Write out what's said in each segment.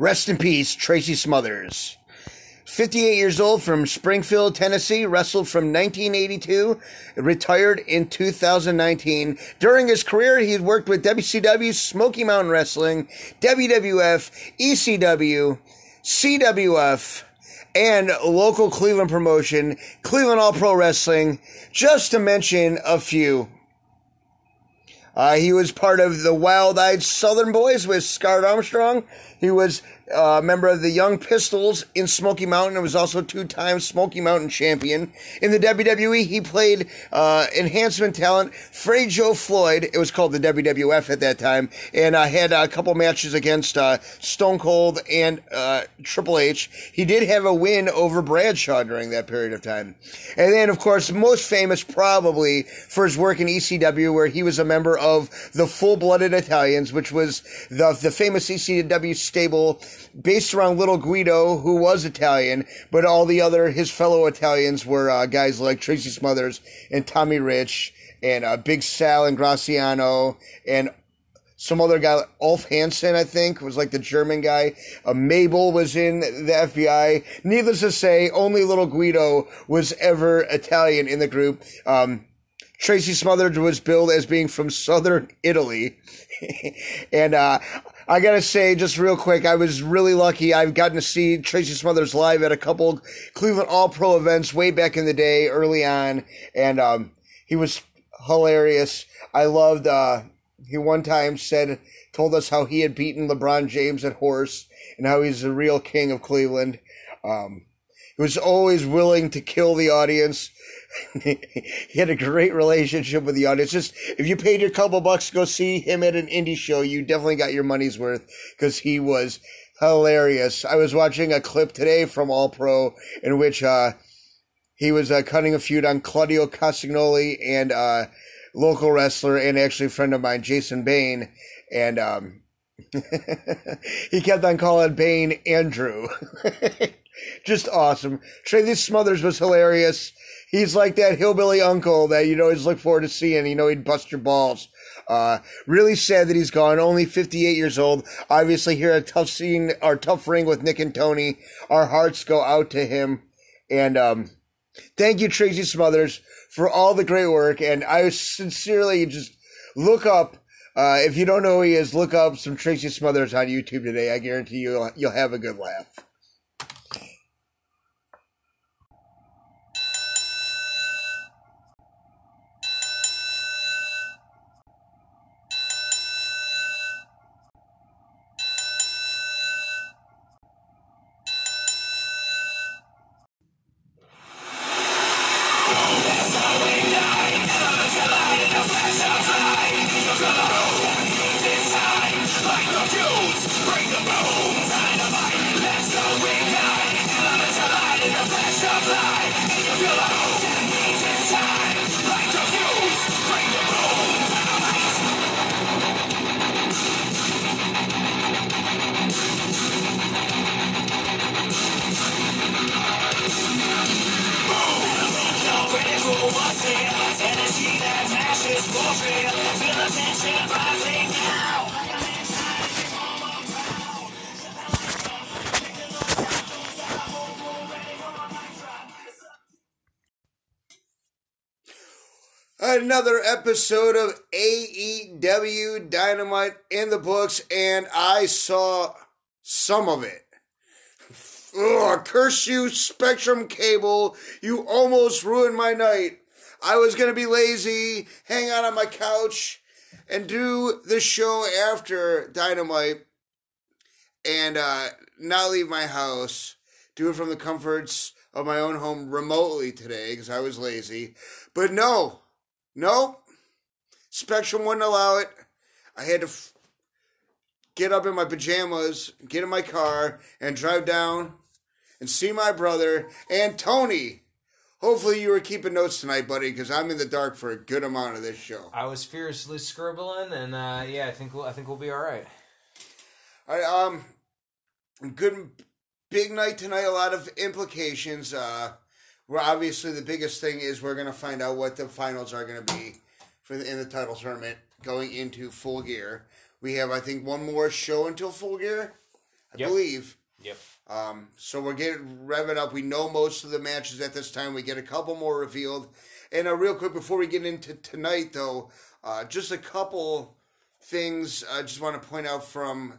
Rest in peace, Tracy Smothers. 58 years old, from Springfield, Tennessee, wrestled from 1982, retired in 2019. During his career, he worked with WCW, Smoky Mountain Wrestling, WWF, ECW, CWF, and local Cleveland promotion, Cleveland All Pro Wrestling, just to mention a few. He was part of the Wild-Eyed Southern Boys with Scott Armstrong. He was a member of the Young Pistols in Smoky Mountain and was also two-time Smoky Mountain champion. In the WWE, he played enhancement talent Fray Joe Floyd. It was called the WWF at that time. And had a couple matches against Stone Cold and Triple H. He did have a win over Bradshaw during that period of time. And then, of course, most famous probably for his work in ECW, where he was a member of the Full-Blooded Italians, which was the famous ECW stable based around Little Guido, who was Italian, but all the other, his fellow Italians were guys like Tracy Smothers and Tommy Rich and Big Sal and Graziano and some other guy, Ulf Hansen, I think, was like the German guy. Mabel was in the FBI. Needless to say, only Little Guido was ever Italian in the group. Tracy Smothers was billed as being from southern Italy. And I gotta say, just real quick, I was really lucky. I've gotten to see Tracy Smothers live at a couple Cleveland All-Pro events way back in the day, early on. And he was hilarious. I loved, he one time told us how he had beaten LeBron James at horse and how he's the real king of Cleveland. He was always willing to kill the audience. He had a great relationship with the audience. Just if you paid your couple bucks to go see him at an indie show, you definitely got your money's worth because he was hilarious. I was watching a clip today from All Pro in which he was cutting a feud on Claudio Castagnoli and local wrestler and actually a friend of mine, Jason Bain, and he kept on calling Bain Andrew. Just awesome. Tracy Smothers was hilarious. He's like that hillbilly uncle that you'd always look forward to seeing. You know, he'd bust your balls. Really sad that he's gone. Only 58 years old. Obviously, here at Tough Ring with Nick and Tony, our hearts go out to him. And thank you, Tracy Smothers, for all the great work. And I sincerely just look up. If you don't know who he is, look up some Tracy Smothers on YouTube today. I guarantee you'll have a good laugh. Another episode of AEW Dynamite in the books, and I saw some of it. Ugh, curse you, Spectrum Cable. You almost ruined my night. I was going to be lazy, hang out on my couch, and do the show after Dynamite, and not leave my house, do it from the comforts of my own home remotely today, because I was lazy. But no, Spectrum wouldn't allow it. I had to get up in my pajamas, get in my car, and drive down and see my brother and Tony. Hopefully you were keeping notes tonight, buddy, because I'm in the dark for a good amount of this show. I was furiously scribbling, and yeah, I think we'll be all right. All right, good big night tonight. A lot of implications. Well, obviously, the biggest thing is we're going to find out what the finals are going to be for in the title tournament going into Full Gear. We have, I think, one more show until Full Gear. I believe. Yep. So we're getting revving up. We know most of the matches at this time. We get a couple more revealed. And real quick, before we get into tonight, though, just a couple things I just want to point out from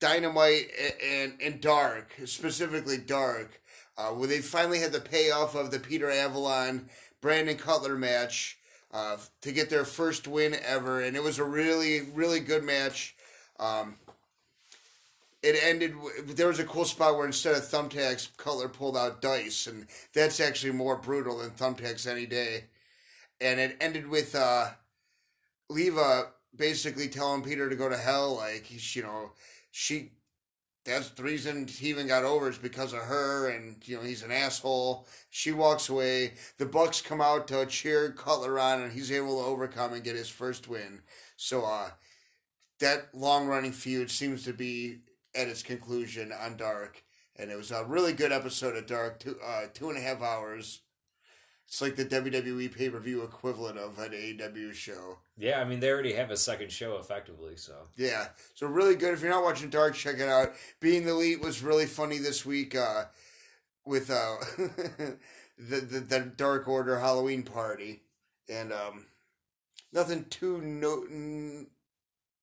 Dynamite and Dark, specifically Dark, where they finally had the payoff of the Peter Avalon, Brandon Cutler match to get their first win ever. And it was a really, really good match. It ended, there was a cool spot where instead of thumbtacks, Cutler pulled out dice, and that's actually more brutal than thumbtacks any day. And it ended with Leva basically telling Peter to go to hell, like, you know, that's the reason he even got over is because of her, and, you know, he's an asshole. She walks away. The Bucks come out to cheer Cutler on, and he's able to overcome and get his first win. So, that long-running feud seems to be at its conclusion on Dark, and it was a really good episode of Dark, 2.5 hours. It's like the WWE pay-per-view equivalent of an AEW show. Yeah, I mean, they already have a second show, effectively, so. Yeah, so really good. If you're not watching Dark, check it out. Being the Elite was really funny this week with the Dark Order Halloween party, and nothing too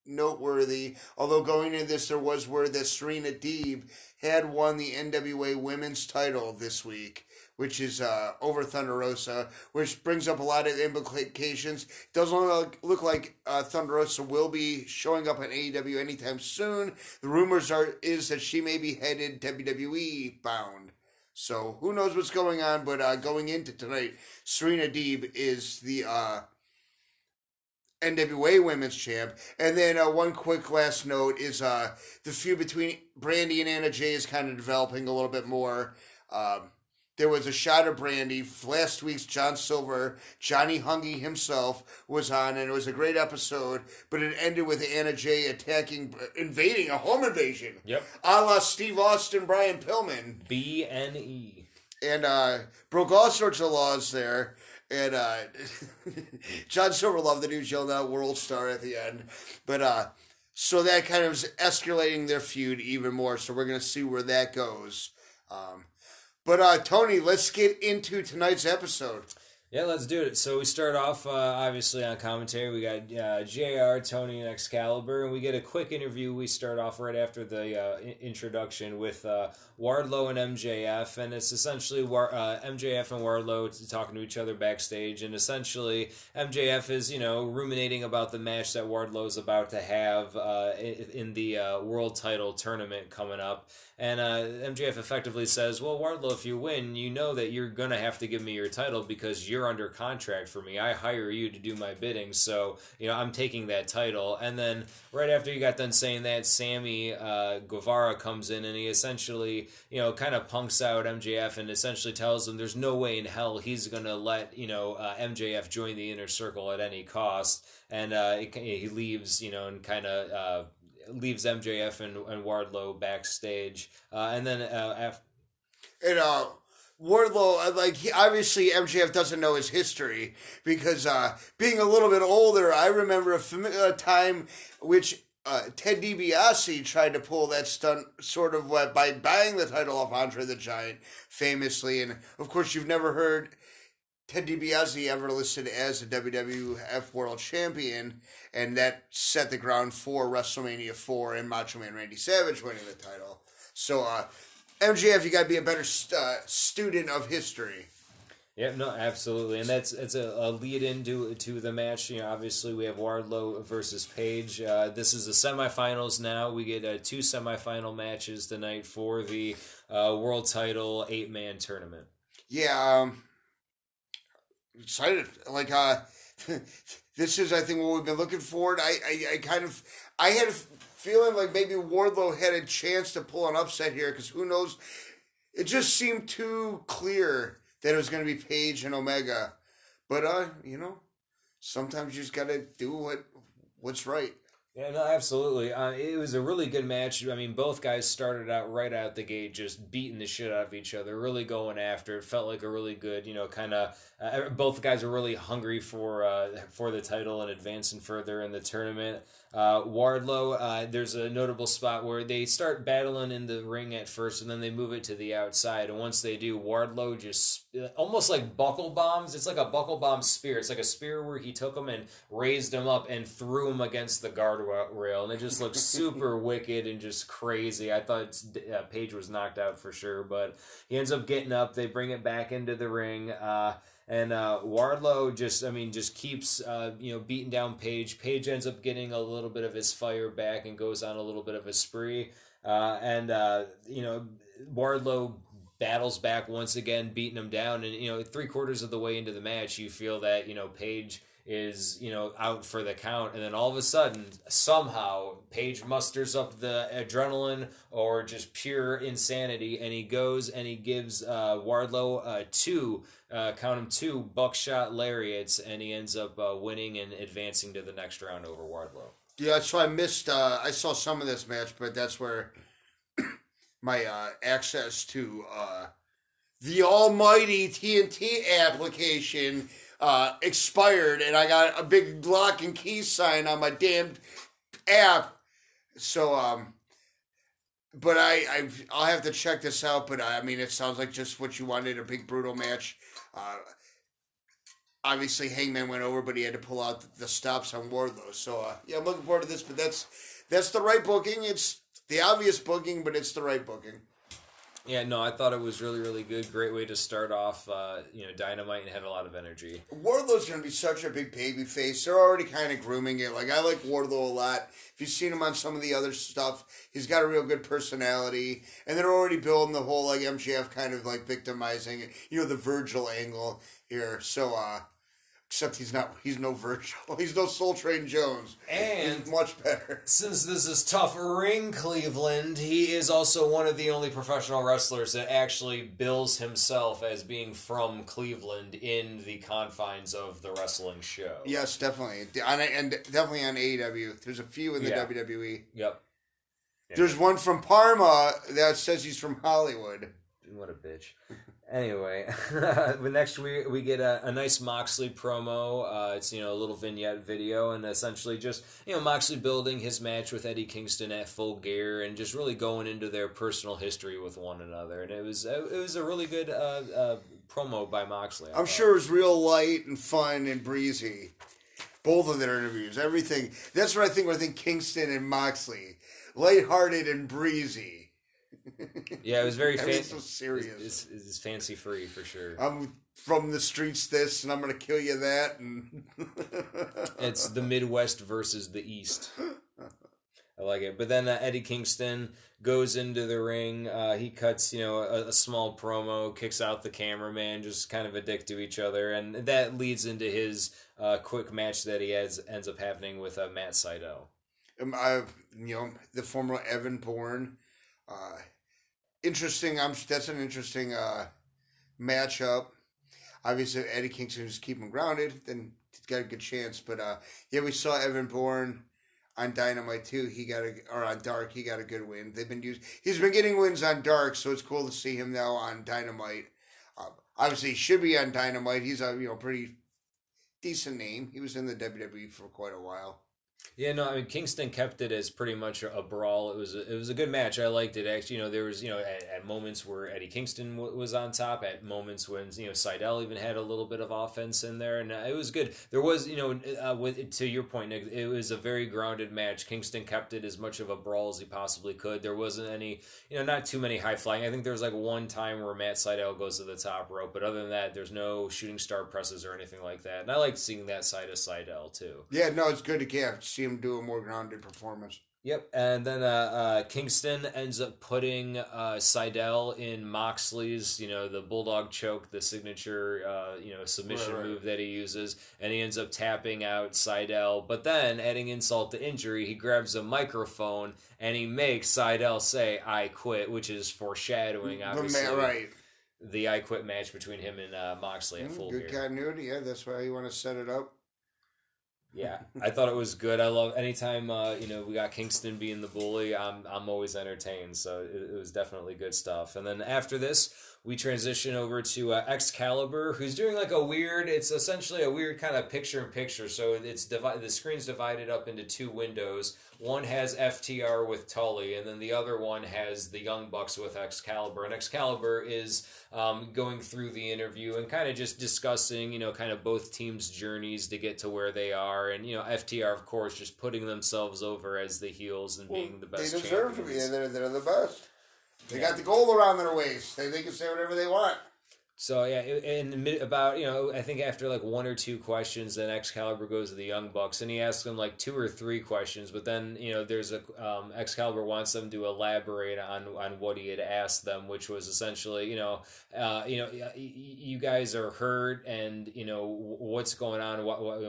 noteworthy, although going into this, there was word that Serena Deeb had won the NWA women's title this week, which is over Thunder Rosa, which brings up a lot of implications. Doesn't look like Thunder Rosa will be showing up on AEW anytime soon. The rumors is that she may be headed WWE bound. So who knows what's going on, but going into tonight, Serena Deeb is the NWA Women's Champ. And then one quick last note is the feud between Brandy and Anna Jay is kind of developing a little bit more. There was a shot of Brandy. Last week's John Silver, Johnny Hungy himself, was on, and it was a great episode, but it ended with Anna Jay invading a home invasion. Yep. A la Steve Austin, Brian Pillman. BNE. And broke all sorts of laws there. And John Silver loved the new yelled out world star at the end. But so that kind of is escalating their feud even more. So we're going to see where that goes. But Tony, let's get into tonight's episode. Yeah, let's do it. So we start off, obviously, on commentary. We got JR, Tony, and Excalibur, and we get a quick interview. We start off right after the introduction with Wardlow and MJF, and it's essentially MJF and Wardlow talking to each other backstage, and essentially MJF is, you know, ruminating about the match that Wardlow's about to have in the world title tournament coming up. And MJF effectively says, well, Wardlow, if you win, you know that you're going to have to give me your title because you're under contract for me. I hire you to do my bidding, so, you know, I'm taking that title. And then right after you got done saying that, Sammy Guevara comes in and he essentially, you know, kind of punks out MJF and essentially tells him there's no way in hell he's going to let, you know, MJF join the Inner Circle at any cost. And he leaves, you know, and kind of... leaves MJF and Wardlow backstage. And then after... And Wardlow, like, obviously MJF doesn't know his history because being a little bit older, I remember a time which Ted DiBiase tried to pull that stunt sort of by buying the title off Andre the Giant famously. And, of course, you've never heard... Ted DiBiase ever listed as a WWF World Champion, and that set the ground for WrestleMania 4 and Macho Man Randy Savage winning the title. So, MJF, you got to be a better student of history. Yeah, no, absolutely, and that's a lead into the match. You know, obviously we have Wardlow versus Page. This is the semifinals now. We get 2 semifinal matches tonight for the world title 8-man tournament. Yeah. Excited. Like, this is, I think, what we've been looking forward. I kind of, I had a feeling like maybe Wardlow had a chance to pull an upset here, because who knows, it just seemed too clear that it was going to be Page and Omega, but, you know, sometimes you just got to do what's right. Yeah, no, absolutely. It was a really good match. I mean, both guys started out right out the gate just beating the shit out of each other, really going after it. Felt like a really good, you know, kind of... both guys are really hungry for the title and advancing further in the tournament. Wardlow, there's a notable spot where they start battling in the ring at first, and then they move it to the outside. And once they do, Wardlow just almost like buckle bombs. It's like a buckle bomb spear. It's like a spear where he took him and raised him up and threw him against the guardrail. And it just looks super wicked and just crazy. I thought Page was knocked out for sure, but he ends up getting up. They bring it back into the ring. And Wardlow just keeps, beating down Page. Page ends up getting a little bit of his fire back and goes on a little bit of a spree. Wardlow battles back once again, beating him down. And, three-quarters of the way into the match, you feel that, Page is, out for the count. And then all of a sudden, somehow, Page musters up the adrenaline or just pure insanity. And he goes and he gives Wardlow two buckshot lariats, and he ends up winning and advancing to the next round over Wardlow. Yeah, so I missed, I saw some of this match, but that's where my access to the almighty TNT application expired, and I got a big lock and key sign on my damn app. So, but I'll have to check this out, but it sounds like just what you wanted, a big brutal match. Obviously, Hangman went over, but he had to pull out the stops on Wardlow. So, I'm looking forward to this, but that's the right booking. It's the obvious booking, but it's the right booking. Yeah, no, I thought it was really, really good. Great way to start off, Dynamite, and have a lot of energy. Wardlow's going to be such a big baby face. They're already kind of grooming it. Like, I like Wardlow a lot. If you've seen him on some of the other stuff, he's got a real good personality. And they're already building the whole, like, MJF kind of, like, victimizing it. The Virgil angle here. So, except he's no Virgil. He's no Soul Train Jones. And he's much better. Since this is Tough Ring Cleveland, he is also one of the only professional wrestlers that actually bills himself as being from Cleveland in the confines of the wrestling show. Yes, definitely. And definitely on AEW. There's a few in the WWE. Yep. There's one from Parma that says he's from Hollywood. What a bitch. Anyway, next we get a nice Moxley promo. It's a little vignette video, and essentially just Moxley building his match with Eddie Kingston at Full Gear, and just really going into their personal history with one another. And it was a really good promo by Moxley. I'm sure it was real light and fun and breezy. Both of their interviews, everything. That's what I think. When I think Kingston and Moxley, lighthearted and breezy. Yeah, it was very fancy. So serious. It's fancy free for sure. I'm from the streets, this, and I'm gonna kill you, that, and it's the Midwest versus the East. I like it. But then Eddie Kingston goes into the ring. He cuts, a small promo, kicks out the cameraman, just kind of a dick to each other, and that leads into his quick match that he ends up happening with Matt Sydal. The former Evan Bourne. Interesting. That's an interesting matchup. Obviously, Eddie Kingston just keep him grounded. Then he's got a good chance. But we saw Evan Bourne on Dynamite too. On Dark, he got a good win. He's been getting wins on Dark, so it's cool to see him now on Dynamite. Obviously, he should be on Dynamite. He's a pretty decent name. He was in the WWE for quite a while. Yeah, no, Kingston kept it as pretty much a brawl. It was a good match. I liked it. Actually, there was, at moments where Eddie Kingston was on top, at moments when, Sydal even had a little bit of offense in there, and it was good. There was, to your point, Nick, it was a very grounded match. Kingston kept it as much of a brawl as he possibly could. There wasn't any, not too many high-flying. I think there was, like, one time where Matt Sydal goes to the top rope, but other than that, there's no shooting star presses or anything like that, and I liked seeing that side of Sydal, too. Yeah, no, it's good to catch. See him do a more grounded performance. Yep, and then Kingston ends up putting Sydal in Moxley's, the Bulldog Choke, the signature, submission move that he uses, and he ends up tapping out Sydal. But then, adding insult to injury, he grabs a microphone and he makes Sydal say, "I quit," which is foreshadowing, obviously. The I Quit match between him and Moxley at Full Gear. Good continuity, yeah, that's why you want to set it up. Yeah, I thought it was good. I love anytime we got Kingston being the bully. I'm always entertained. So it was definitely good stuff. And then after this, we transition over to Excalibur, who's doing like a weird. It's essentially a weird kind of picture-in-picture. So it's the screen's divided up into two windows. One has FTR with Tully, and then the other one has the Young Bucks with Excalibur. And Excalibur is going through the interview and kind of just discussing, kind of both teams' journeys to get to where they are. And, FTR, of course, just putting themselves over as the heels and being the best. They deserve champions. To be in there. They're the best. They got the gold around their waist. They can say whatever they want. So, yeah, and about, I think after like one or two questions, then Excalibur goes to the Young Bucks, and he asks them like two or three questions, but then, there's a, Excalibur wants them to elaborate on what he had asked them, which was essentially, you guys are hurt, and, what's going on,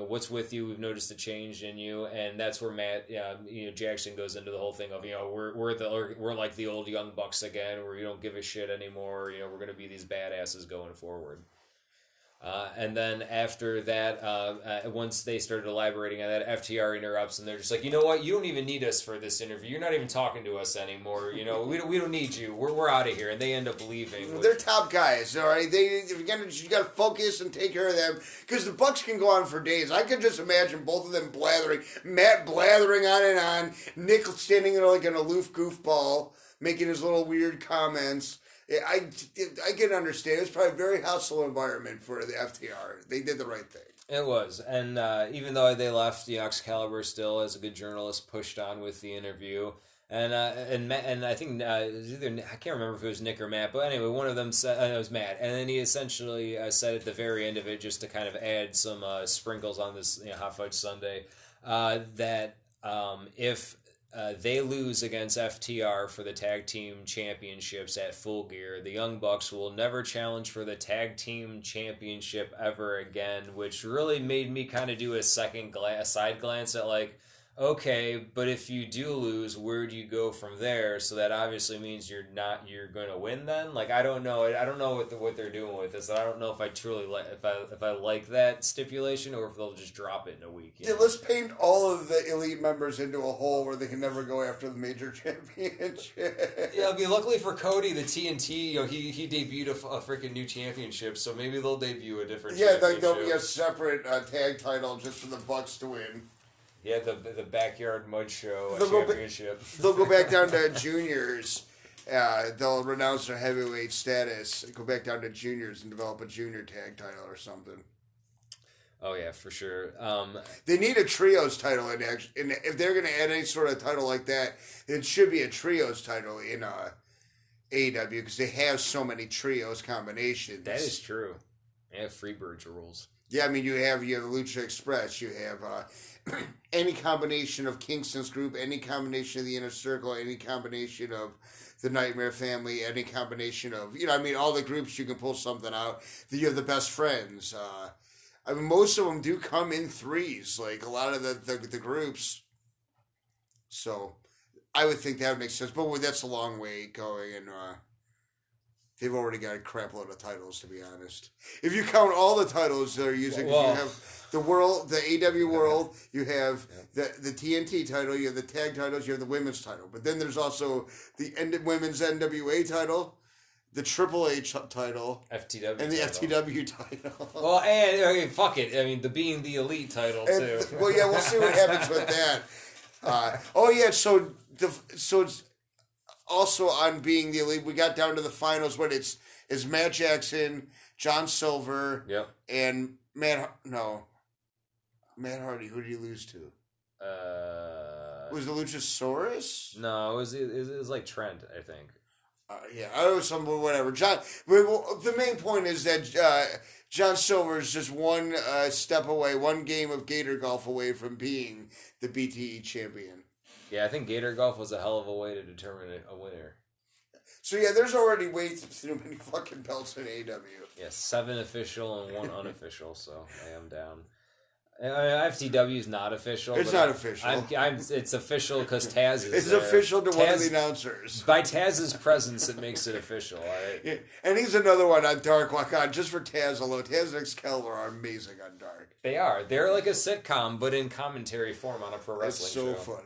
what's with you, we've noticed a change in you, and that's where Matt, Jackson goes into the whole thing of, we're like the old Young Bucks again, where you don't give a shit anymore, we're going to be these badasses going forward. And then after that, once they started elaborating on that, FTR interrupts, and they're just like, you know what? You don't even need us for this interview. You're not even talking to us anymore. We don't need you. We're out of here. And they end up leaving. They're top guys, all right? You got to focus and take care of them, because the Bucks can go on for days. I can just imagine both of them blathering. Matt blathering on and on. Nick standing there like an aloof goofball, making his little weird comments. I can understand. It was probably a very hostile environment for the FTR. They did the right thing. It was. And even though they left, Excalibur still, as a good journalist, pushed on with the interview. And I think it was either, I can't remember if it was Nick or Matt, but anyway, one of them said it was Matt, and then he essentially said at the very end of it, just to kind of add some sprinkles on this Hot Fudge Sunday, that if they lose against FTR for the tag team championships at Full Gear, the Young Bucks will never challenge for the tag team championship ever again, which really made me kind of do a side glance at like, okay, but if you do lose, where do you go from there? So that obviously means you're going to win then. Like, I don't know. I don't know what they're doing with this. I don't know if I truly if I like that stipulation, or if they'll just drop it in a week. Yeah, let's paint all of the Elite members into a hole where they can never go after the major championship. Yeah, I mean, luckily for Cody, the TNT, he debuted a freaking new championship, so maybe they'll debut a different. Yeah, there'll be a separate tag title just for the Bucks to win. Yeah, the Backyard Mud Show Championship. They'll go back down to juniors. They'll renounce their heavyweight status, go back down to juniors, and develop a junior tag title or something. Oh, yeah, for sure. They need a trios title. And if they're going to add any sort of title like that, it should be a trios title in AEW, because they have so many trios combinations. That is true. They have Freebirds rules. Yeah, I mean, you have Lucha Express, you have any combination of Kingston's group, any combination of the Inner Circle, any combination of the Nightmare Family, any combination of, all the groups, you can pull something out. You have the Best Friends. Most of them do come in threes, like a lot of the groups. So I would think that would make sense, but that's a long way going, and they've already got a crap load of titles, to be honest. If you count all the titles they're using, well, you have the world, the AEW world, you have the TNT title, you have the tag titles, you have the women's title. But then there's also the women's NWA title, the Triple H title, FTW, and the FTW title. Well, and fuck it, the Being the Elite title too. We'll see what happens with that. It's also on Being the Elite, we got down to the finals when it's Matt Jackson, John Silver, and Matt Hardy. Who did he lose to? Was it Luchasaurus? No, it was like Trent, I think. I don't know, whatever. The main point is that John Silver is just one step away, one game of Gator Golf away from being the BTE champion. Yeah, I think Gator Golf was a hell of a way to determine a winner. So, yeah, there's already way too many fucking belts in AEW. Yeah, 7 official and 1 unofficial, so I am down. FTW is not official. It's not official. It's official because Taz is it's there. Official to Taz, one of the announcers. By Taz's presence, it makes it official. All right? Yeah. And he's another one on Dark. Like on just for Taz alone. Taz and Excalibur are amazing on Dark. They are. They're like a sitcom, but in commentary form on a pro wrestling show. It's so funny.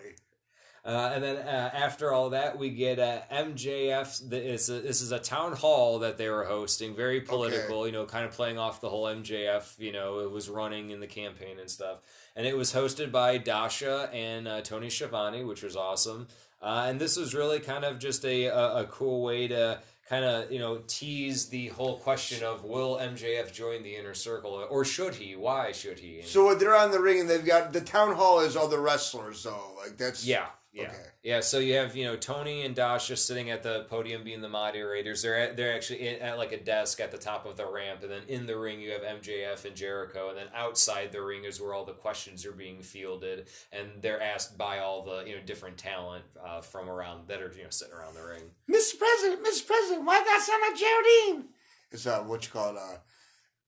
And then after all that, we get MJF. This is a town hall that they were hosting, very political, okay. You know, kind of playing off the whole MJF, you know, it was running in the campaign and stuff. And it was hosted by Dasha and Tony Schiavone, which was awesome. And this was really kind of just a cool way to kind of, you know, tease the whole question of will MJF join the Inner Circle, or should he? Why should he? And so they're on the ring, and they've got the town hall is all the wrestlers, though. Like that's yeah. Yeah, okay. Yeah. So you have, you know, Tony and Dasha sitting at the podium being the moderators. They're actually at like a desk at the top of the ramp, and then in the ring you have MJF and Jericho, and then outside the ring is where all the questions are being fielded, and they're asked by all the, you know, different talent from around that are, you know, sitting around the ring. Mr. President, why got some of Geraldine? It's that what you call it,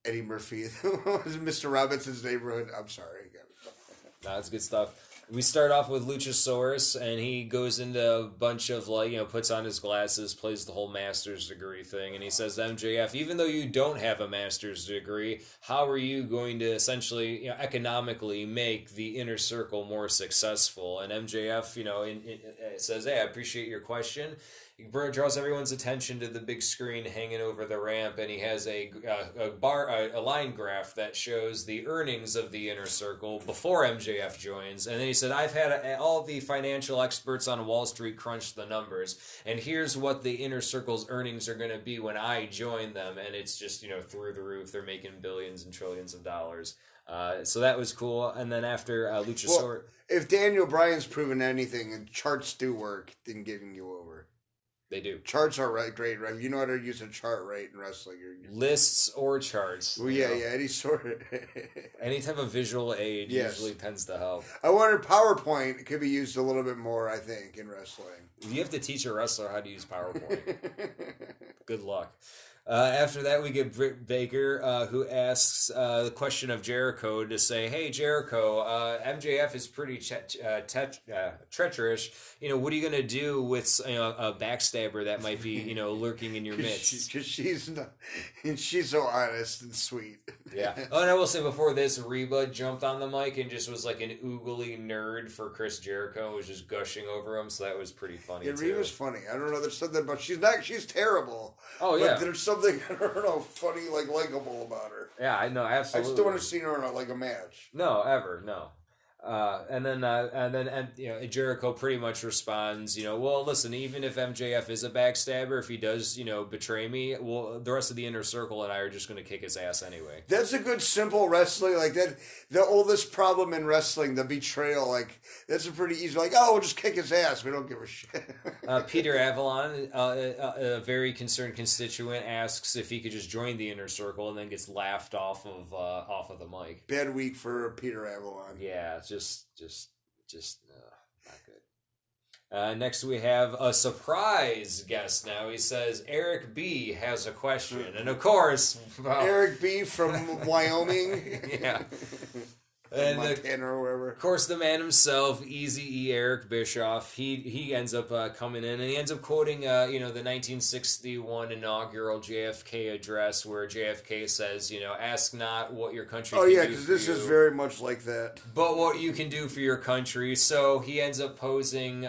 Eddie Murphy, Mr. Robinson's Neighborhood. I'm sorry. No, that's good stuff. We start off with Luchasaurus, and he goes into a bunch of, like, you know, puts on his glasses, plays the whole master's degree thing, and he says to MJF, even though you don't have a master's degree, how are you going to essentially, you know, economically make the Inner Circle more successful? And MJF, you know, says, hey, I appreciate your question. He draws everyone's attention to the big screen hanging over the ramp, and he has a line graph that shows the earnings of the Inner Circle before MJF joins. And then he said, I've had all the financial experts on Wall Street crunch the numbers, and here's what the Inner Circle's earnings are going to be when I join them. And it's just, you know, through the roof. They're making billions and trillions of dollars. So that was cool. And then after Luchasaurus... Well, if Daniel Bryan's proven anything, and charts do work, then getting you over. They do. Charts are great, right? You know how to use a chart, right, in wrestling. Lists or charts. Well, yeah, know. Yeah, any sort of... any type of visual aid usually tends to help. I wonder, PowerPoint could be used a little bit more, I think, in wrestling. You have to teach a wrestler how to use PowerPoint. Good luck. After that, we get Britt Baker, who asks the question of Jericho to say, hey, Jericho, MJF is pretty treacherous. You know, what are you going to do with, you know, a backstabber that might be, you know, lurking in your midst? Because she's so honest and sweet. Yeah. Oh, and I will say before this, Reba jumped on the mic and just was like an oogly nerd for Chris Jericho, was just gushing over him. So that was pretty funny. Yeah, Reba's funny. I don't know. There's something about she's terrible. Oh, yeah. But there's something, I don't know, funny, like, likable about her. Yeah, I know, absolutely. I still want to see her in, like, a match. No, ever, no. And then you know, Jericho pretty much responds, you know, well, listen, even if MJF is a backstabber, if he does, you know, betray me, well, the rest of the Inner Circle and I are just going to kick his ass anyway. That's a good, simple wrestling, like, that. The oldest problem in wrestling, the betrayal, like, that's a pretty easy, like, oh, we'll just kick his ass, we don't give a shit. Peter Avalon, a very concerned constituent, asks if he could just join the Inner Circle, and then gets laughed off of the mic. Bad week for Peter Avalon. Yeah. Just not good. Next we have a surprise guest now. He says, Eric B. has a question. And of course... Well, Eric B. from Wyoming. Yeah. And Montana or wherever. Of course, the man himself, Eazy-E, Eric Bischoff, he ends up coming in, and he ends up quoting, you know, the 1961 inaugural JFK address, where JFK says, you know, ask not what your country can do. Oh, yeah, because this is very much like that. But what you can do for your country. So he ends up posing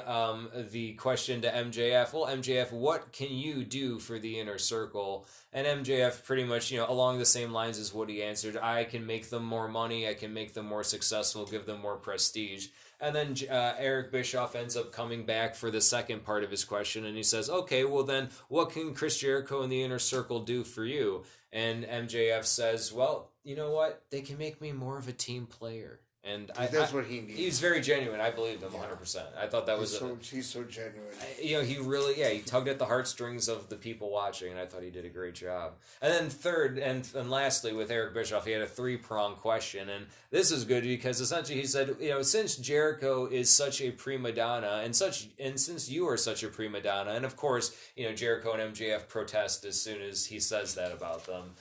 the question to MJF. Well, MJF, what can you do for the Inner Circle? And MJF pretty much, you know, along the same lines as what he answered, I can make them more money, I can make them more successful, give them more prestige. And then Eric Bischoff ends up coming back for the second part of his question, and he says, okay, well then, what can Chris Jericho and the Inner Circle do for you? And MJF says, well, you know what? They can make me more of a team player. And that's what he needs. He's very genuine. I believed him 100%. I thought that was he's so genuine. You know, he really, he tugged at the heartstrings of the people watching, and I thought he did a great job. And then third, and lastly, with Eric Bischoff, he had a 3-pronged question, and this is good because essentially he said, you know, since Jericho is such a prima donna, and since you are such a prima donna, and of course, you know, Jericho and MJF protest as soon as he says that about them.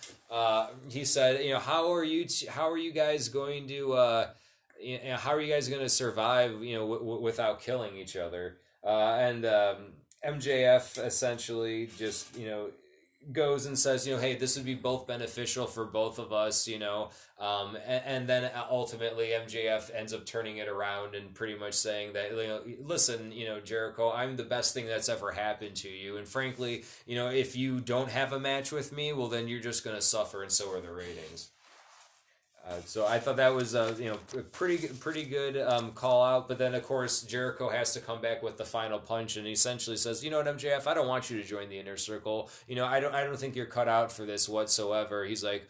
He said, you know, how are you guys going to survive, you know, without killing each other? MJF essentially just, you know, goes and says, you know, hey, this would be both beneficial for both of us, you know, and then ultimately MJF ends up turning it around and pretty much saying that, you know, listen, you know, Jericho, I'm the best thing that's ever happened to you, and frankly, you know, if you don't have a match with me, well, then you're just going to suffer, and so are the ratings. So I thought that was you know, pretty good call out. But then of course Jericho has to come back with the final punch, and he essentially says, you know what, MJF, I don't want you to join the Inner Circle. You know, I don't think you're cut out for this whatsoever. He's like,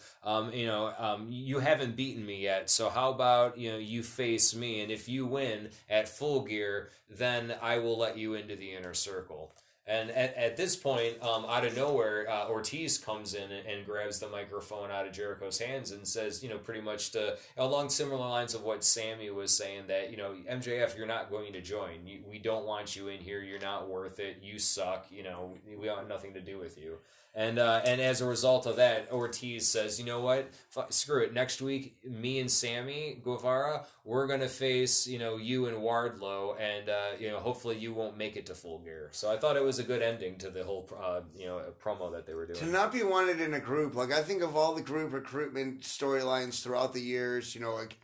you know, you haven't beaten me yet, so how about, you know, you face me, and if you win at Full Gear, then I will let you into the Inner Circle. And at this point, out of nowhere, Ortiz comes in and grabs the microphone out of Jericho's hands and says, you know, pretty much along similar lines of what Sammy was saying, that, you know, MJF, you're not going to join. We don't want you in here. You're not worth it. You suck. You know, we want nothing to do with you. And as a result of that, Ortiz says, you know what, screw it. Next week, me and Sammy Guevara, we're going to face, you know, you and Wardlow, and, you know, hopefully you won't make it to Full Gear. So I thought it was a good ending to the whole, you know, promo that they were doing. To not be wanted in a group. Like, I think of all the group recruitment storylines throughout the years, you know, like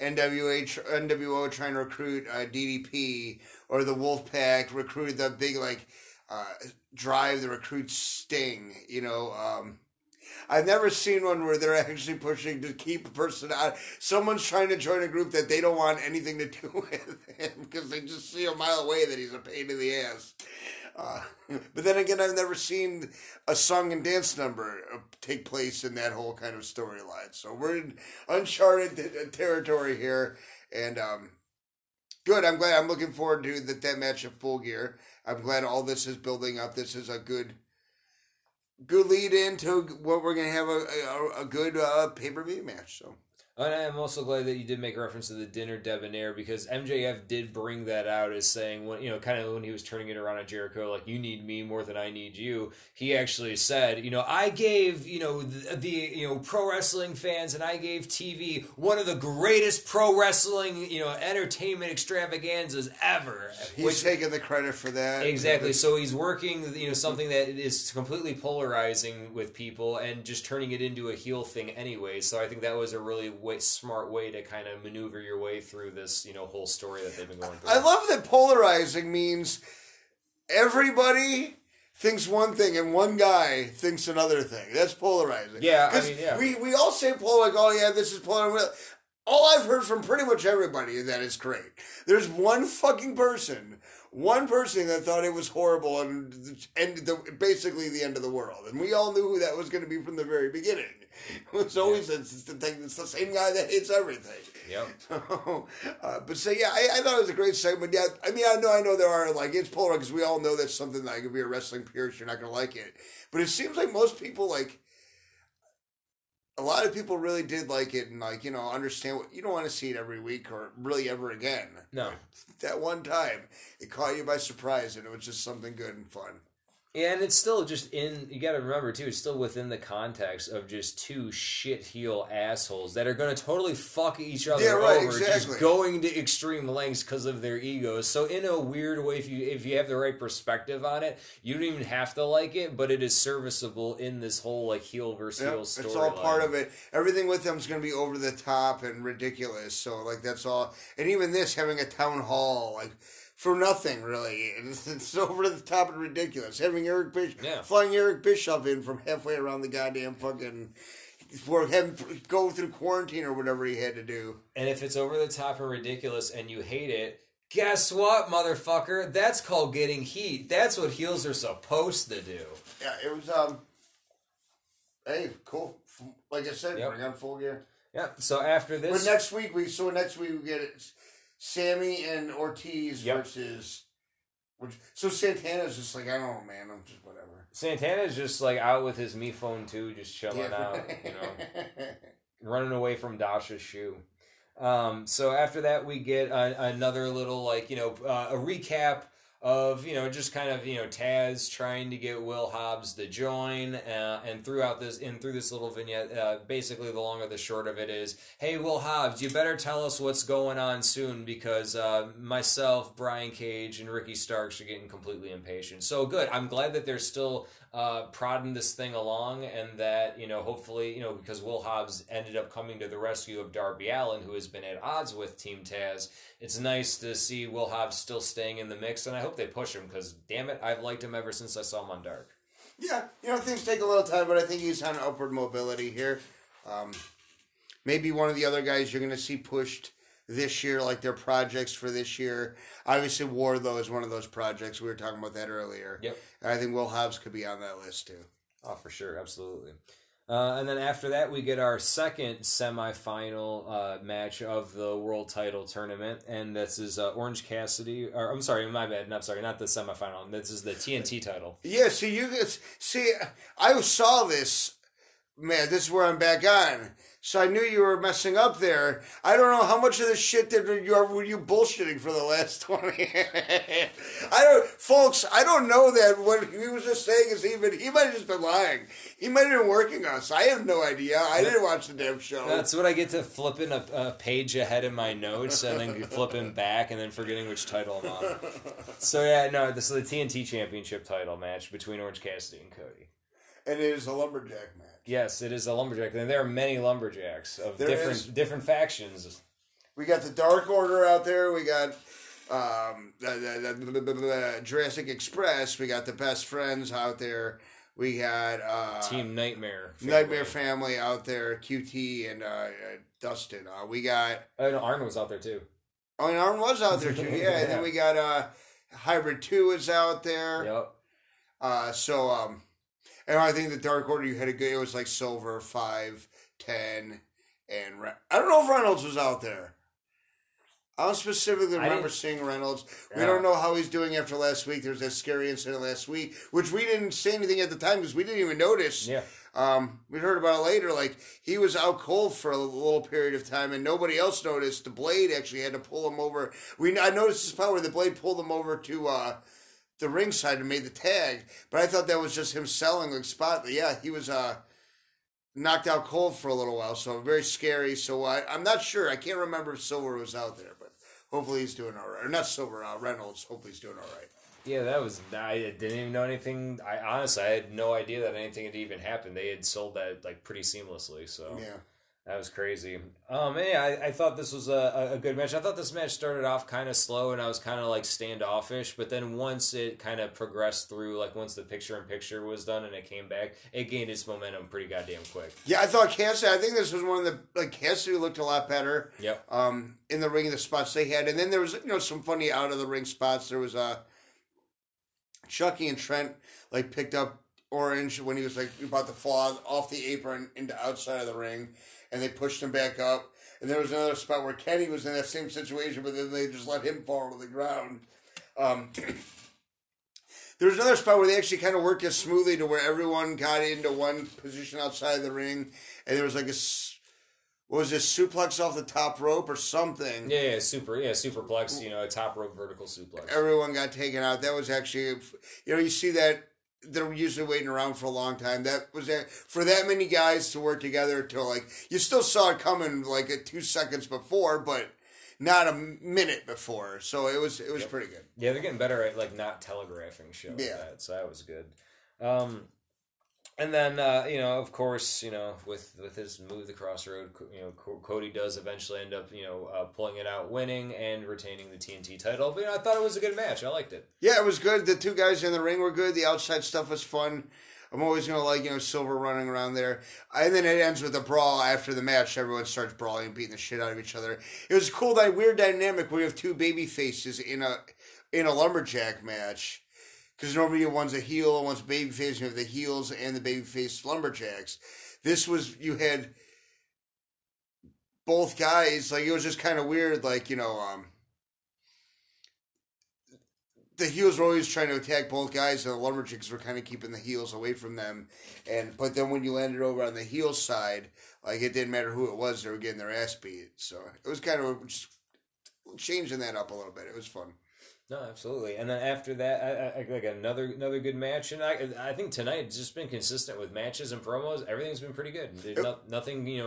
NWO trying to recruit DDP, or the Wolfpack recruited the big, like, Drive the recruit Sting, you know. I've never seen one where they're actually pushing to keep a person out. Someone's trying to join a group that they don't want anything to do with him, because they just see a mile away that he's a pain in the ass. But then again, I've never seen a song and dance number take place in that whole kind of storyline. So we're in uncharted territory here, and good. I'm glad. I'm looking forward to that match at Full Gear. I'm glad all this is building up. This is a good lead into what we're going to have, a good pay-per-view match. So. And I'm also glad that you did make a reference to the dinner debonair, because MJF did bring that out as saying, when, you know, kind of when he was turning it around at Jericho, like, you need me more than I need you. He actually said, you know, I gave, you know, the you know, pro wrestling fans, and I gave TV one of the greatest pro wrestling, you know, entertainment extravaganzas ever. He's taking the credit for that. Exactly. So he's working, you know, something that is completely polarizing with people and just turning it into a heel thing anyway. So I think that was a really smart way to kind of maneuver your way through this, you know, whole story that they've been going through. I love that polarizing means everybody thinks one thing and one guy thinks another thing. That's polarizing. Yeah, I mean, yeah. We all say polarizing, like, oh yeah, this is polarizing. All I've heard from pretty much everybody is that it's great. There's one fucking person, that thought it was horrible and basically the end of the world. And we all knew who that was going to be from the very beginning. It's always it's the same guy that hates everything. Yep. So, I thought it was a great segment. Yeah, I mean, I know there are, like, it's polarizing because we all know that's something that could be a wrestling purist. You're not going to like it. But it seems like most people, like, a lot of people really did like it, and, like, you know, understand what you don't want to see it every week or really ever again. No. That one time, it caught you by surprise, and it was just something good and fun. And it's still just you got to remember, too, it's still within the context of just two shit heel assholes that are going to totally fuck each other over, exactly. Just going to extreme lengths because of their egos. So in a weird way, if you have the right perspective on it, you don't even have to like it, but it is serviceable in this whole, like, heel versus heel story. It's all part of it. Everything with them is going to be over the top and ridiculous. So, like, that's all. And even this, having a town hall, like, for nothing, really. It's over the top and ridiculous. Having Eric Bischoff, flying Eric Bischoff in from halfway around the goddamn fucking, for him go through quarantine or whatever he had to do. And if it's over the top and ridiculous and you hate it, guess what, motherfucker? That's called getting heat. That's what heels are supposed to do. Yeah, it was, hey, cool. Like I said, bring on Full Gear. Yeah, so after this. But next week we get it. Sammy and Ortiz versus... So Santana's just like, I don't know, man. I'm just whatever. Santana's just like out with his Mi phone too, just chilling out, you know. Running away from Dasha's shoe. So after that, we get another little, like, you know, a recap of, you know, just kind of, you know, Taz trying to get Will Hobbs to join, and throughout this, in through this little vignette, basically the long or the short of it is, hey, Will Hobbs, you better tell us what's going on soon, because myself, Brian Cage, and Ricky Starks are getting completely impatient. So good. I'm glad that they're still prodding this thing along, and that, you know, hopefully, you know, because Will Hobbs ended up coming to the rescue of Darby Allin, who has been at odds with Team Taz. It's nice to see Will Hobbs still staying in the mix, and I hope they push him, because, damn it, I've liked him ever since I saw him on Dark. Yeah, you know, things take a little time, but I think he's on upward mobility here. Maybe one of the other guys you're going to see pushed this year, like their projects for this year. Obviously, Wardlow is one of those projects. We were talking about that earlier. Yep. And I think Will Hobbs could be on that list, too. Oh, for sure. Absolutely. And then after that, we get our second semifinal match of the World Title Tournament, and this is Orange Cassidy. Or I'm sorry, my bad. No, I'm sorry, not the semifinal. This is the TNT title. Yeah. So you guys, see, I saw this. Man, this is where I'm back on. So I knew you were messing up there. I don't know how much of this shit that were you bullshitting for the last 20. Folks, I don't know that what he was just saying is even. He might have just been lying. He might have been working us. I have no idea. I didn't watch the damn show. That's what I get to flipping a page ahead in my notes and then flipping back and then forgetting which title I'm on. So yeah, no, this is the TNT Championship title match between Orange Cassidy and Cody. And it is a lumberjack match. Yes, it is a lumberjack. And there are many lumberjacks of different factions. We got the Dark Order out there. We got the Jurassic Express. We got the Best Friends out there. We got Team Nightmare. Nightmare Family out there. QT and Dustin. We got... And Arn was out there, too. Oh, and Arn was out there, too. Yeah, yeah. And then we got Hybrid 2 is out there. Yep. And I think the Dark Order, you had a good... It was like Silver, 5, 10, and... I don't know if Reynolds was out there. I don't specifically remember seeing Reynolds. Yeah. We don't know how he's doing after last week. There was that scary incident last week, which we didn't say anything at the time because we didn't even notice. Yeah. We heard about it later. Like, he was out cold for a little period of time, and nobody else noticed. The Blade actually had to pull him over. I noticed this part where the Blade pulled him over to... the ringside and made the tag, but I thought that was just him selling like spot. Yeah, he was knocked out cold for a little while, so very scary. So I'm not sure. I can't remember if Silver was out there, but hopefully he's doing all right. Or not Silver, Reynolds. Hopefully he's doing all right. Yeah, I didn't even know anything. I honestly had no idea that anything had even happened. They had sold that like pretty seamlessly. So yeah. That was crazy. I thought this was a good match. I thought this match started off kind of slow, and I was kind of like standoffish. But then once it kind of progressed through, like once the picture-in-picture was done and it came back, it gained its momentum pretty goddamn quick. Yeah, I thought Cassidy. I think this was one of the Cassidy looked a lot better. Yep. In the ring, the spots they had, and then there was some funny out of the ring spots. There was Chucky and Trent picked up Orange when he was about to fall off the apron into outside of the ring. And they pushed him back up. And there was another spot where Kenny was in that same situation, but then they just let him fall to the ground. There was another spot where they actually kind of worked it smoothly to where everyone got into one position outside the ring. And there was suplex off the top rope or something. Superplex, a top rope vertical suplex. Everyone got taken out. That was actually, you see that. They're usually waiting around for a long time. That was for that many guys to work together you still saw it coming 2 seconds before, but not a minute before. So it was pretty good. Yeah, they're getting better at not telegraphing shit like that. So that was good. And then of course, with his move the crossroad, Cody does eventually end up pulling it out, winning and retaining the TNT title. But I thought it was a good match. I liked it. Yeah, it was good. The two guys in the ring were good. The outside stuff was fun. I'm always going to Silver running around there. And then it ends with a brawl after the match. Everyone starts brawling and beating the shit out of each other. It was a cool, weird dynamic where you have two baby faces in a lumberjack match. Because normally one's a heel and one's a babyface, and you have the heels and the babyface lumberjacks. This was, you had both guys, it was just kind of weird, the heels were always trying to attack both guys, and the lumberjacks were kind of keeping the heels away from them, but then when you landed over on the heel side, it didn't matter who it was, they were getting their ass beat, so it was kind of just changing that up a little bit, it was fun. No, absolutely. And then after that, I got another good match. And I think tonight it's just been consistent with matches and promos. Everything's been pretty good. There's nothing,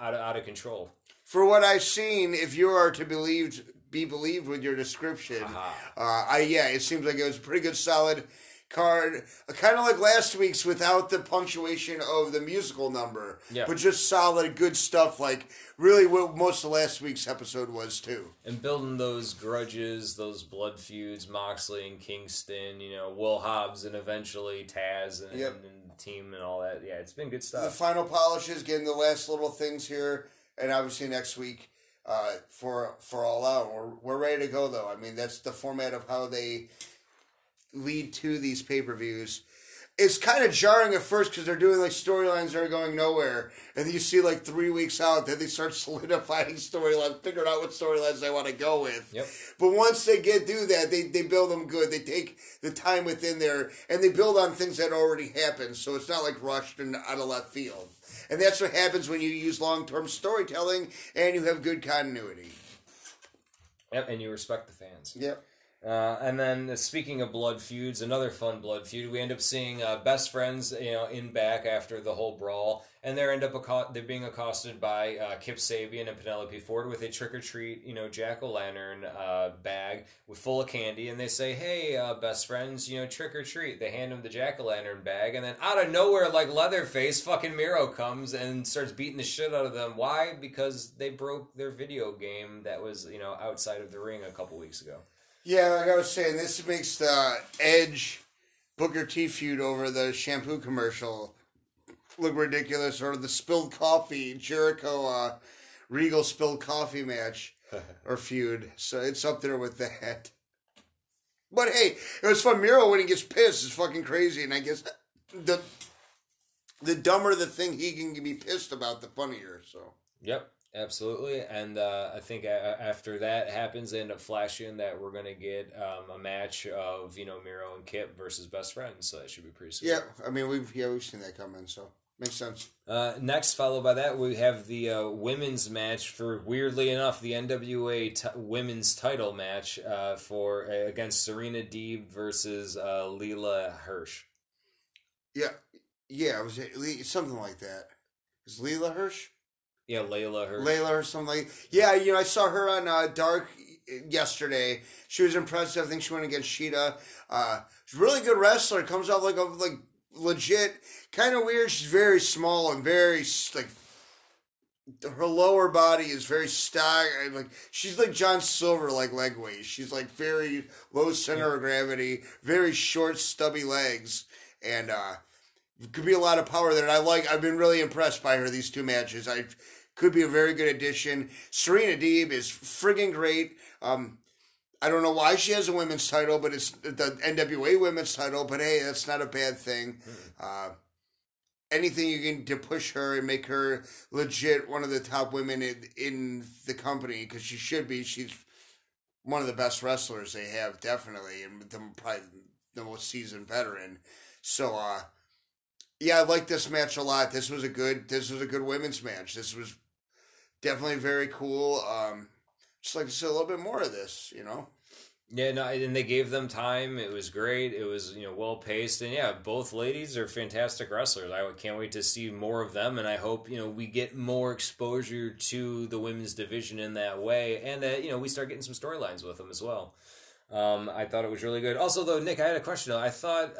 out of control. For what I've seen, if you are to be believed with your description, it seems like it was a pretty good, solid card. Kind of like last week's without the punctuation of the musical number, but just solid, good stuff like really what most of last week's episode was too. And building those grudges, those blood feuds, Moxley and Kingston, Will Hobbs and eventually Taz and the team and all that. Yeah, it's been good stuff. The final polishes, getting the last little things here. And obviously next week for All Out. We're ready to go, though. I mean, that's the format of how they lead to these pay-per-views. It's kind of jarring at first because they're doing, storylines that are going nowhere. And then you see, 3 weeks out, then they start solidifying storylines, figuring out what storylines they want to go with. Yep. But once they do that, they build them good. They take the time within there, and they build on things that already happened. So it's not, rushed and out of left field. And that's what happens when you use long-term storytelling and you have good continuity. Yep, and you respect the fans. Yep. And then, speaking of blood feuds, another fun blood feud, we end up seeing Best Friends, in back after the whole brawl, and they end up they're being accosted by Kip Sabian and Penelope Ford with a trick-or-treat, jack-o'-lantern bag with full of candy, and they say, hey, Best Friends, trick-or-treat. They hand him the jack-o'-lantern bag, and then out of nowhere, Leatherface, fucking Miro comes and starts beating the shit out of them. Why? Because they broke their video game that was, outside of the ring a couple weeks ago. Yeah, like I was saying, this makes the Edge Booker T feud over the shampoo commercial look ridiculous, or the spilled coffee, Jericho Regal spilled coffee match or feud. So it's up there with that. But hey, it was fun. Miro, when he gets pissed, is fucking crazy, and I guess the dumber the thing he can be pissed about, the funnier. So yep. Absolutely, and I think after that happens, they end up flashing that we're going to get a match of, Miro and Kip versus Best Friends, so that should be pretty soon. Yeah, I mean, we've seen that coming, so makes sense. Next, followed by that, we have the women's match for, weirdly enough, the NWA women's title match for against Serena Deeb versus Leela Hirsch. Yeah, it was something like that. Is Leela Hirsch? Yeah, Layla or something like that. Yeah, I saw her on Dark yesterday. She was impressive. I think she went against Shida. She's a really good wrestler. Comes out like legit. Kind of weird. She's very small and very, her lower body is very staggered. She's like John Silver, leg waist. She's very low center of gravity. Very short, stubby legs. And, could be a lot of power there. And I've been really impressed by her these two matches. I could be a very good addition. Serena Deeb is friggin' great. I don't know why she has a women's title, but it's the NWA women's title. But hey, that's not a bad thing. Anything you can to push her and make her legit one of the top women in the company, because she should be. She's one of the best wrestlers they have, definitely, and probably the most seasoned veteran. So, yeah, I like this match a lot. This was a good women's match. This was definitely very cool. Just like to see a little bit more of this, Yeah, no, and they gave them time. It was great. It was, well paced, and yeah, both ladies are fantastic wrestlers. I can't wait to see more of them, and I hope, we get more exposure to the women's division in that way, and that, we start getting some storylines with them as well. I thought it was really good. Also, though, Nick, I had a question. I thought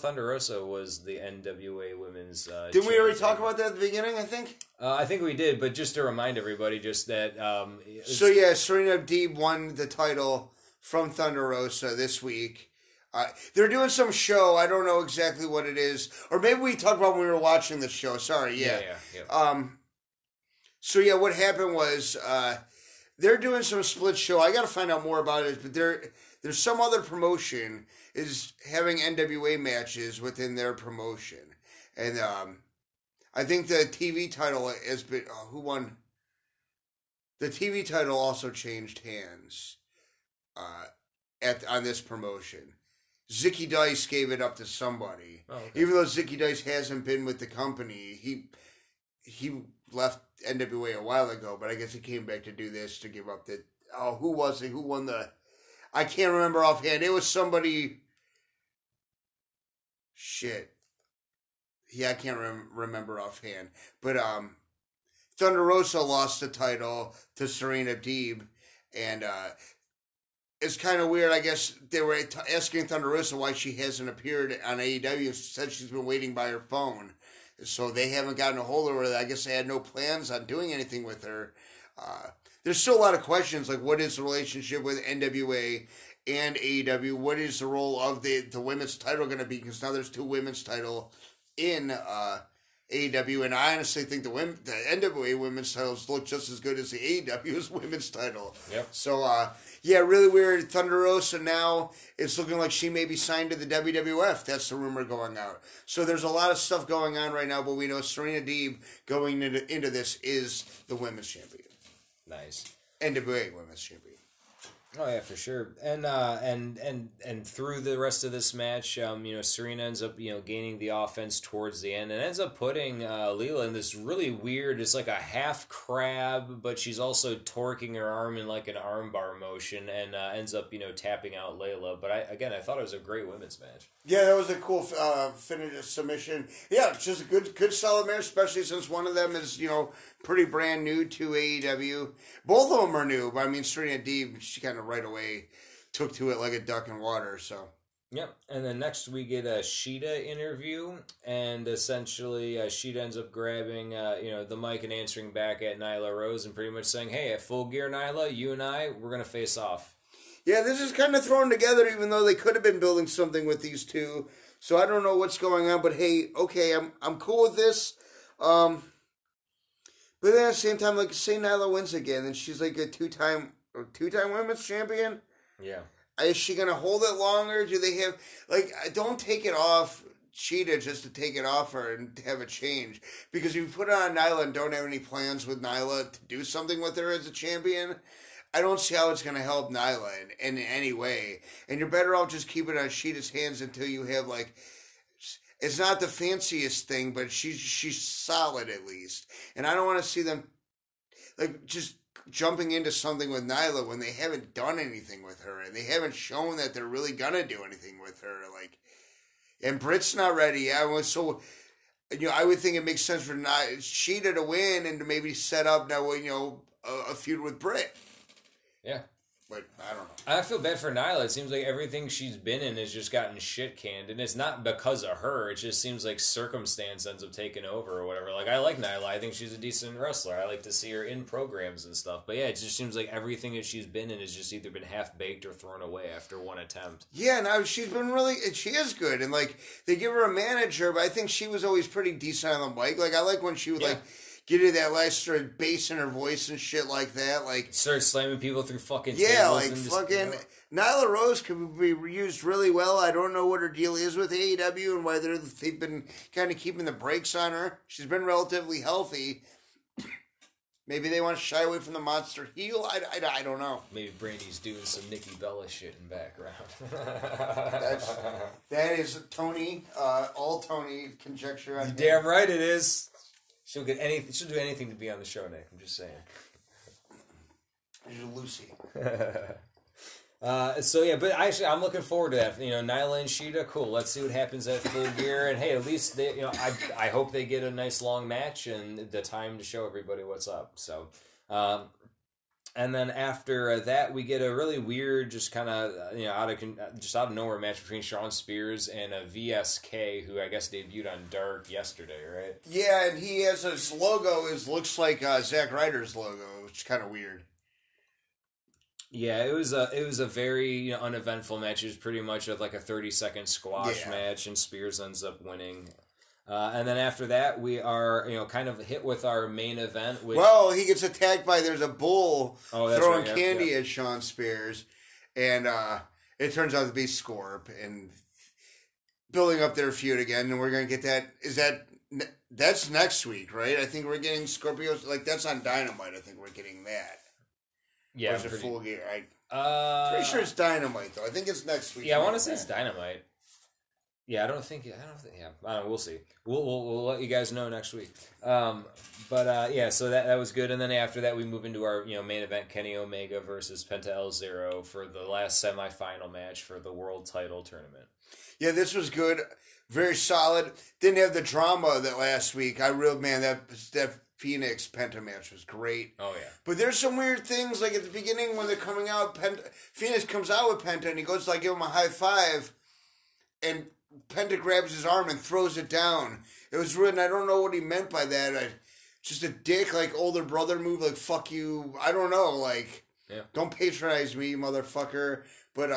Thunder Rosa was the NWA women's. Didn't we already talk about that at the beginning? I think we did, but just to remind everybody, just that. So yeah, Serena Deeb won the title from Thunder Rosa this week. They're doing some show. I don't know exactly what it is, or maybe we talked about when we were watching the show. Sorry, yeah. So yeah, what happened was. They're doing some split show. I got to find out more about it, but there's some other promotion is having NWA matches within their promotion. And I think the TV title has been... who won? The TV title also changed hands on this promotion. Zicky Dice gave it up to somebody. Oh, okay. Even though Zicky Dice hasn't been with the company, he left NWA a while ago, but I guess he came back to do this, to give up the... who was it? Who won the... I can't remember offhand. It was somebody... Shit. Yeah, I can't remember offhand. But Thunder Rosa lost the title to Serena Deeb. And it's kind of weird. I guess they were asking Thunder Rosa why she hasn't appeared on AEW. She said she's been waiting by her phone. So they haven't gotten a hold of her. I guess they had no plans on doing anything with her. There's still a lot of questions, like what is the relationship with NWA and AEW? What is the role of the women's title going to be? Because now there's two women's title in AEW, and I honestly think the NWA women's titles look just as good as the AEW's women's title. Yep. So, yeah, really weird. Thunder Rosa now, it's looking like she may be signed to the WWF. That's the rumor going out. So there's a lot of stuff going on right now, but we know Serena Deeb going into this is the women's champion. Nice. NWA women's champion. Oh yeah, for sure. And and through the rest of this match, Serena ends up gaining the offense towards the end and ends up putting Layla in this really weird, it's like a half crab, but she's also torquing her arm in like an armbar motion and ends up tapping out Layla. But I thought it was a great women's match. Yeah, that was a cool finish submission. Yeah, it's just a good solid match, especially since one of them is pretty brand new to AEW. Both of them are new, but I mean Serena Deeb, she kind of right away took to it like a duck in water. So yep. And then next we get a Shida interview, and essentially Shida ends up grabbing the mic and answering back at Nyla Rose and pretty much saying, hey, at Full Gear, Nyla, you and I, we're gonna face off. Yeah, this is kind of thrown together, even though they could have been building something with these two, so I don't know what's going on, but hey, okay, I'm cool with this. But then at the same time, like, say Nyla wins again and she's like a two-time women's champion? Yeah. Is she going to hold it longer? Do they have... Like, don't take it off Shida just to take it off her and have a change. Because if you put it on Nyla and don't have any plans with Nyla to do something with her as a champion, I don't see how it's going to help Nyla in any way. And you're better off just keeping it on Shida's hands until you have, like... It's not the fanciest thing, but she's solid at least. And I don't want to see them... Like, just... jumping into something with Nyla when they haven't done anything with her and they haven't shown that they're really gonna do anything with her, like, and Britt's not ready yet. I would think it makes sense for Shida to win and to maybe set up now a feud with Britt. Yeah, but I don't know. I feel bad for Nyla. It seems like everything she's been in has just gotten shit canned, and it's not because of her. It just seems like circumstance ends up taking over or whatever. Like, I like Nyla. I think she's a decent wrestler. I like to see her in programs and stuff. But yeah, it just seems like everything that she's been in has just either been half baked or thrown away after one attempt. Yeah, now she's been she is good. And like, they give her a manager, but I think she was always pretty decent on the mic. Like, I like when she would get into that last start bass in her voice and shit like that. Like, start slamming people through fucking tables. Yeah, like, and fucking... Just, Nyla Rose could be used really well. I don't know what her deal is with AEW and whether they've been kind of keeping the brakes on her. She's been relatively healthy. Maybe they want to shy away from the monster heel. I don't know. Maybe Brandy's doing some Nikki Bella shit in background. That is Tony, all Tony conjecture. You're damn right it is. She'll do anything to be on the show, Nick. I'm just saying. She's Lucy. But actually, I'm looking forward to that. Nyla and Shida, cool. Let's see what happens at Full Gear. And hey, at least they, I hope they get a nice long match and the time to show everybody what's up. So, and then after that, we get a really weird, just kind of out of nowhere match between Shawn Spears and a VSK, who I guess debuted on Dark yesterday, right? Yeah, and he has his logo looks like Zack Ryder's logo, which is kind of weird. Yeah, it was a very uneventful match. It was pretty much like a 30-second squash match, and Spears ends up winning. And then after that, we are, kind of hit with our main event. Well, he gets attacked by, there's a bull throwing candy at Shawn Spears. And it turns out to be Scorp. And building up their feud again. And we're going to get that. That's next week, right? I think we're getting Scorpio's. Like, that's on Dynamite. I think we're getting that. Yeah. Or is it Full Gear? I'm pretty sure it's Dynamite, though. I think it's next week. Yeah, I want to say it's Dynamite. Yeah, I don't think. Yeah, I don't know, we'll see. We'll let you guys know next week. Yeah, so that was good. And then after that, we move into our main event: Kenny Omega versus Penta El Zero for the last semifinal match for the world title tournament. Yeah, this was good. Very solid. Didn't have the drama that last week. That Phoenix Penta match was great. Oh yeah. But there's some weird things like at the beginning when they're coming out. Phoenix comes out with Penta and he goes to like give him a high five, and Penta grabs his arm and throws it down. It was rude, and I don't know what he meant by that. Just a dick, like, older brother move, like, fuck you. I don't know, like, yeah. Don't patronize me, motherfucker. But,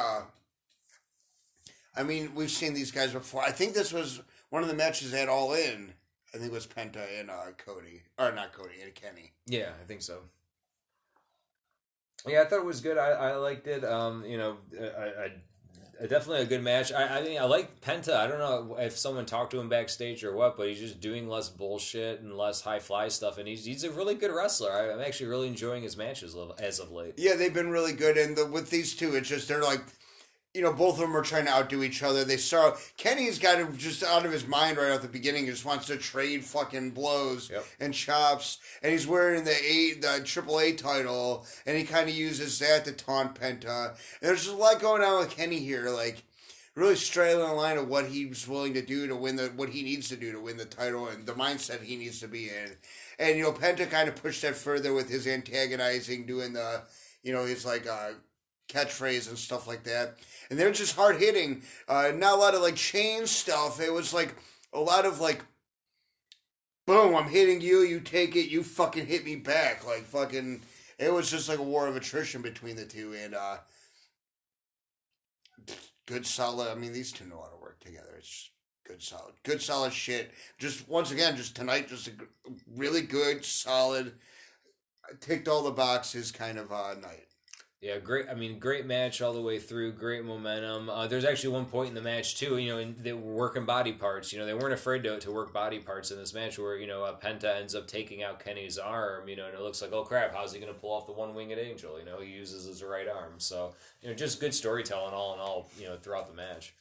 I mean, we've seen these guys before. I think this was one of the matches they had All In. I think it was Penta and Cody. Or not Cody, and Kenny. Yeah, I think so. Yeah, I thought it was good. I liked it. Definitely a good match. I mean, I like Penta. I don't know if someone talked to him backstage or what, but he's just doing less bullshit and less high-fly stuff, and he's a really good wrestler. I'm actually really enjoying his matches as of late. Yeah, they've been really good, and with these two, it's just they're like, both of them are trying to outdo each other. Kenny's got him just out of his mind right at the beginning. He just wants to trade fucking blows and chops, and he's wearing the AAA title, and he kind of uses that to taunt Penta. And there's just a lot going on with Kenny here, like really straddling the line of what he's willing to do to win what he needs to do to win the title and the mindset he needs to be in. And Penta kind of pushed that further with his antagonizing, doing the his like catchphrase and stuff like that, and they're just hard hitting. Not a lot of like chain stuff. It was like a lot of like, boom, I'm hitting you, you take it, you fucking hit me back. Like fucking, it was just like a war of attrition between the two, and good solid. I mean, these two know how to work together. It's good solid shit. Just once again, just tonight, just a really good solid, ticked all the boxes kind of night. Yeah, great. I mean, great match all the way through. Great momentum. There's actually one point in the match too. They were working body parts. They weren't afraid to work body parts in this match where Penta ends up taking out Kenny's arm. And it looks like, oh crap, how's he going to pull off the one winged angel? He uses his right arm. So just good storytelling all in all. Throughout the match.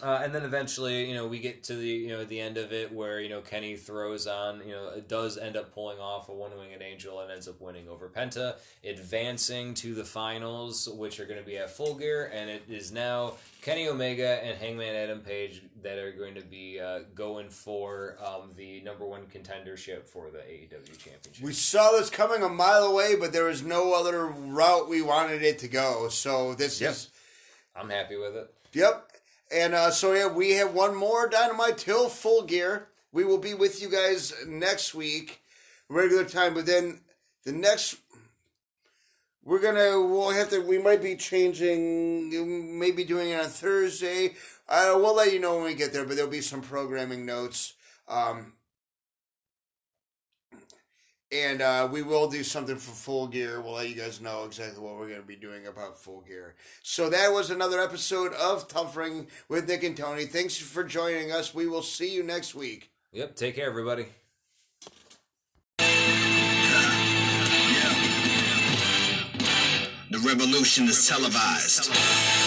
And then eventually, we get to the the end of it where Kenny throws on it does end up pulling off a one-winged angel and ends up winning over Penta, advancing to the finals, which are going to be at Full Gear, and it is now Kenny Omega and Hangman Adam Page that are going to be going for the number one contendership for the AEW Championship. We saw this coming a mile away, but there was no other route we wanted it to go. So this is, I'm happy with it. Yep. And we have one more Dynamite till Full Gear. We will be with you guys next week, regular time. But then the next, we might be changing, maybe doing it on Thursday. We'll let you know when we get there, but there'll be some programming notes. And we will do something for Full Gear. We'll let you guys know exactly what we're going to be doing about Full Gear. So that was another episode of Tough Ring with Nick and Tony. Thanks for joining us. We will see you next week. Yep, take care, everybody. The revolution is televised.